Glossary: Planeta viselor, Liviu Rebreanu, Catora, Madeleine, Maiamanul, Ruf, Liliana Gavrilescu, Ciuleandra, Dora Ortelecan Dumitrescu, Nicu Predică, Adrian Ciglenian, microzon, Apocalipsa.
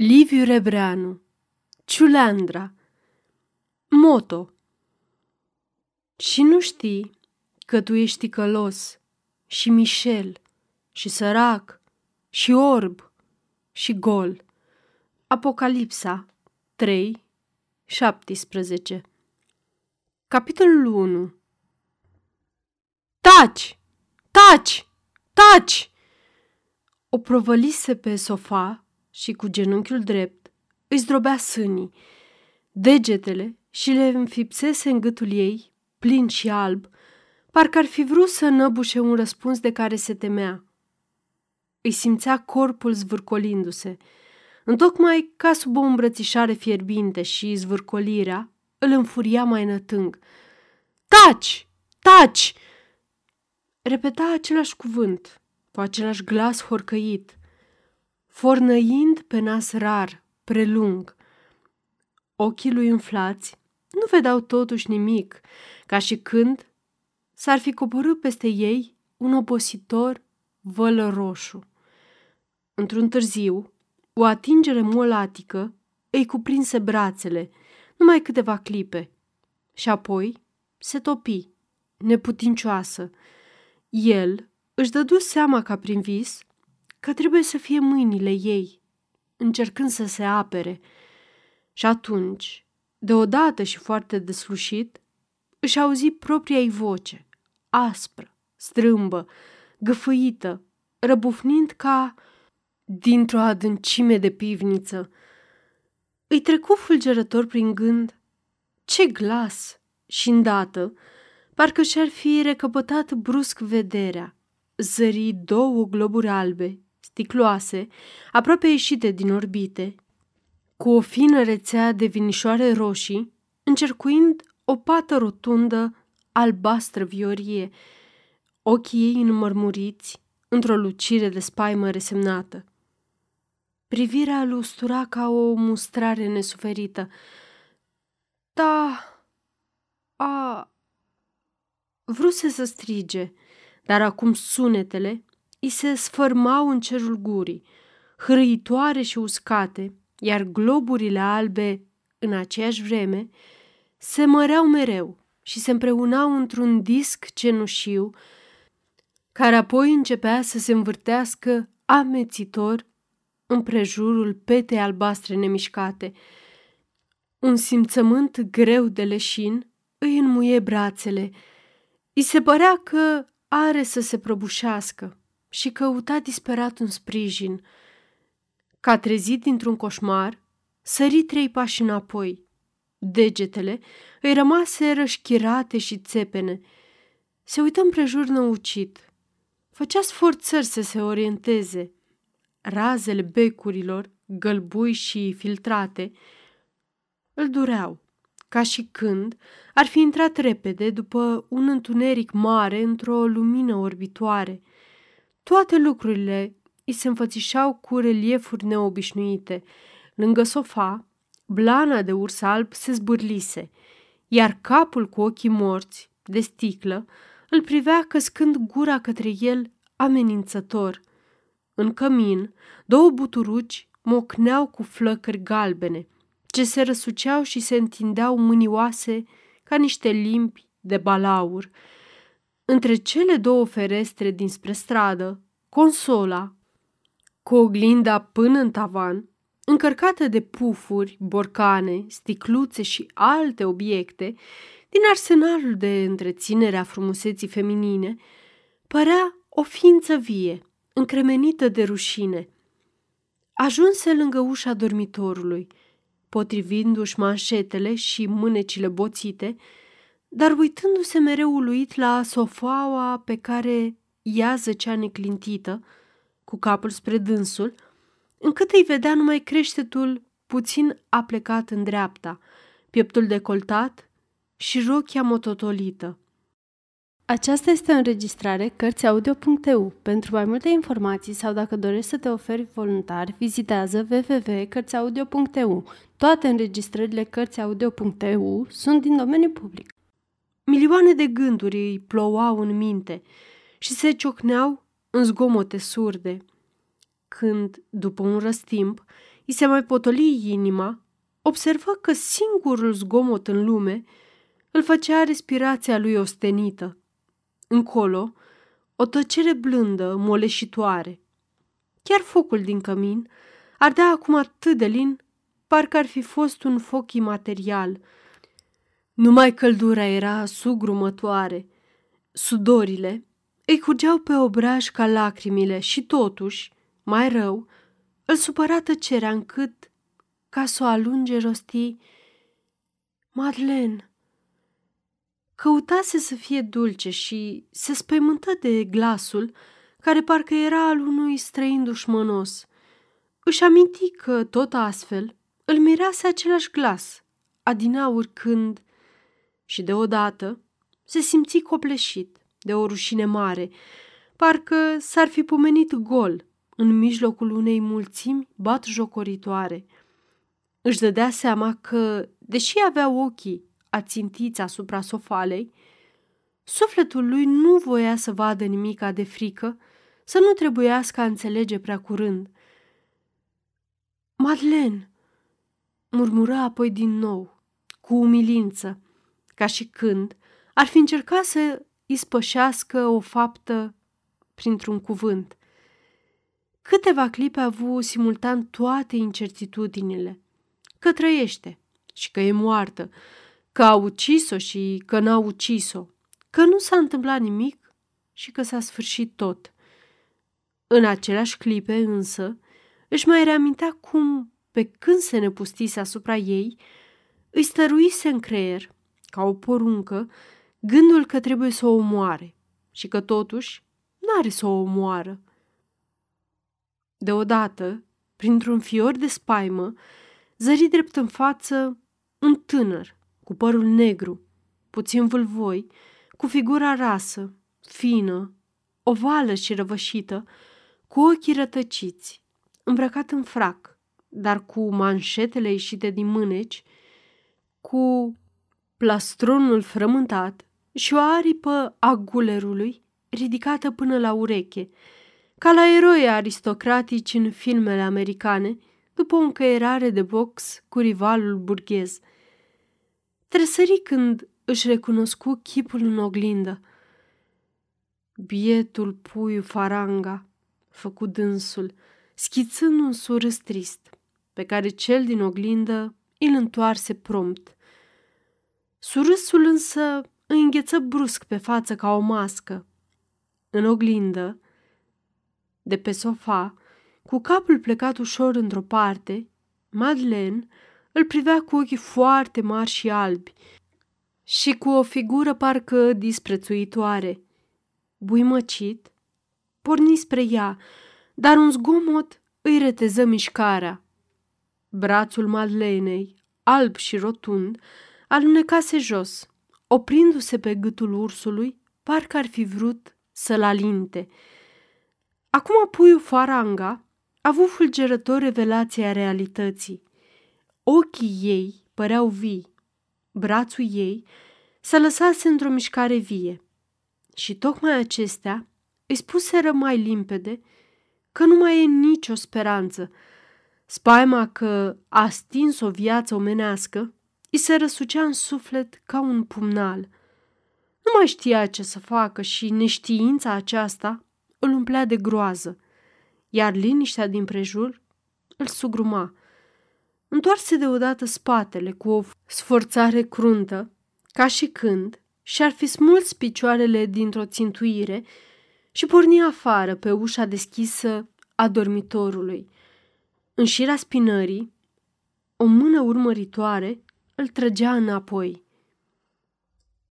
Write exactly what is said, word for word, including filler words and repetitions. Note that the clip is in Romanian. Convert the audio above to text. Liviu Rebreanu, Ciuleandra. Moto. Și nu știi că tu ești ticălos și mișel și sărac și orb și gol. Apocalipsa trei, șaptesprezece. Capitolul unu. Taci! Taci! Taci! O provălise pe sofa și cu genunchiul drept îi zdrobea sânii, degetele, și le înfipsese în gâtul ei, plin și alb, parcă ar fi vrut să năbușe un răspuns de care se temea. Îi simțea corpul zvârcolindu-se, întocmai ca sub o îmbrățișare fierbinte, și zvârcolirea îl înfuria mai nătâng. Taci! Taci! Repeta același cuvânt, cu același glas horcăit, fornăind pe nas rar, prelung. Ochii lui umflați nu vedeau totuși nimic, ca și când s-ar fi coborât peste ei un obositor văl roșu. Într-un târziu, o atingere molatică îi cuprinse brațele, numai câteva clipe, și apoi se topi, neputincioasă. El își dădu seama ca prin vis că trebuie să fie mâinile ei, încercând să se apere. Și atunci, deodată și foarte deslușit, își auzi propria ei voce, aspră, strâmbă, gâfâită, răbufnind ca dintr-o adâncime de pivniță. Îi trecu fulgerător prin gând ce glas, și îndată, parcă și-ar fi recăpătat brusc vederea, zări două globuri albe, sticloase, aproape ieșite din orbite, cu o fină rețea de vinișoare roșii, încercuind o pată rotundă, albastră viorie, ochii ei înmărmuriți într-o lucire de spaimă resemnată. Privirea îl ustura ca o mustrare nesuferită. Ta... a... Vruse să strige, dar acum sunetele îi se sfărmau în cerul gurii, hârâitoare și uscate, iar globurile albe, în aceeași vreme, se măreau mereu și se împreunau într-un disc cenușiu, care apoi începea să se învârtească amețitor împrejurul petei albastre nemișcate. Un simțământ greu de leșin îi înmuie brațele. I se părea că are să se prăbușească și căuta disperat un sprijin. Ca trezit dintr-un coșmar, sări trei pași înapoi. Degetele îi rămaseră șchirate și țepene. Se uită împrejur năucit. Făcea sforțări să se orienteze. Razele becurilor, gălbui și filtrate, îl dureau, ca și când ar fi intrat repede după un întuneric mare într-o lumină orbitoare. Toate lucrurile îi se înfățișau cu reliefuri neobișnuite. Lângă sofa, blana de urs alb se zbârlise, iar capul cu ochii morți, de sticlă, îl privea căscând gura către el amenințător. În cămin, două buturuci mocneau cu flăcări galbene, ce se răsuceau și se întindeau mânioase ca niște limbi de balaur. Între cele două ferestre dinspre stradă, consola, cu oglinda până în tavan, încărcată de pufuri, borcane, sticluțe și alte obiecte din arsenalul de întreținere a frumuseții feminine, părea o ființă vie, încremenită de rușine. Ajunse lângă ușa dormitorului, potrivindu-și manșetele și mânecile boțite, dar uitându-se mereu uluit la sofaua pe care ea zăcea neclintită, cu capul spre dânsul, încât îi vedea numai creștetul puțin aplecat în dreapta, pieptul decoltat și rochia mototolită. Aceasta este o înregistrare Cărțiaudio punct e u. Pentru mai multe informații sau dacă dorești să te oferi voluntar, vizitează w w w punct cărțiaudio punct e u. Toate înregistrările Cărțiaudio punct e u sunt din domeniu public. Milioane de gânduri îi plouau în minte și se ciocneau în zgomote surde, când, după un răstimp, i se mai potoli inima, observă că singurul zgomot în lume îl făcea respirația lui ostenită. Încolo, o tăcere blândă, moleșitoare. Chiar focul din cămin ardea acum atât de lin, parcă ar fi fost un foc imaterial. Numai căldura era sugrumătoare. Sudorile îi curgeau pe obraj ca lacrimile și totuși, mai rău, îl supăra tăcerea încât, ca să o alunge, rosti: "Madeleine." Căutase să fie dulce și se spăimântă de glasul, care parcă era al unui străin dușmănos. Își aminti că, tot astfel, îl mirase același glas, adinauri când, și deodată se simți copleșit de o rușine mare, parcă s-ar fi pomenit gol în mijlocul unei mulțimi batjocoritoare. Își dădea seama că, deși avea ochii ațintiți asupra sofalei, sufletul lui nu voia să vadă nimica de frică, să nu trebuiască a înțelege prea curând. "Madeleine!" murmură apoi din nou, cu umilință, ca și când ar fi încercat să ispășească o faptă printr-un cuvânt. Câteva clipe a avut simultan toate incertitudinile, că trăiește și că e moartă, că a ucis-o și că n-a ucis-o, că nu s-a întâmplat nimic și că s-a sfârșit tot. În aceleași clipe însă își mai reamintea cum, pe când se năpustise asupra ei, îi stăruise în creier, ca o poruncă, gândul că trebuie să o omoare și că totuși n-are să o omoară. Deodată, printr-un fior de spaimă, zări drept în față un tânăr cu părul negru, puțin vâlvoi, cu figura rasă, fină, ovală și răvășită, cu ochii rătăciți, îmbrăcat în frac, dar cu manșetele ieșite din mâneci, cu plastronul frământat și o aripă a gulerului ridicată până la ureche, ca la eroi aristocratici în filmele americane, după o încăierare de box cu rivalul burghez. Tresări când își recunoscu chipul în oglindă. "Bietul puiu faranga," făcu dânsul, schițând un surâs trist, pe care cel din oglindă îl întoarse prompt. Surâsul însă îi îngheță brusc pe față ca o mască. În oglindă, de pe sofa, cu capul plecat ușor într-o parte, Madeleine îl privea cu ochii foarte mari și albi și cu o figură parcă disprețuitoare. Buimăcit, porni spre ea, dar un zgomot îi reteză mișcarea. Brațul Madeleinei, alb și rotund, alunecase jos, oprindu-se pe gâtul ursului, parcă ar fi vrut să-l alinte. Acum puiul faranga a avut fulgerător revelația realității. Ochii ei păreau vii, brațul ei se lăsase într-o mișcare vie și tocmai acestea îi spuseră mai limpede că nu mai e nicio speranță. Spaima că a stins o viață omenească îi se răsucea în suflet ca un pumnal. Nu mai știa ce să facă și neștiința aceasta îl umplea de groază, iar liniștea din prejur îl sugruma. Întoarse deodată spatele cu o sforțare cruntă, ca și când și-ar fi smuls picioarele dintr-o țintuire și porni afară pe ușa deschisă a dormitorului. În șira spinării, o mână urmăritoare îl trăgea înapoi.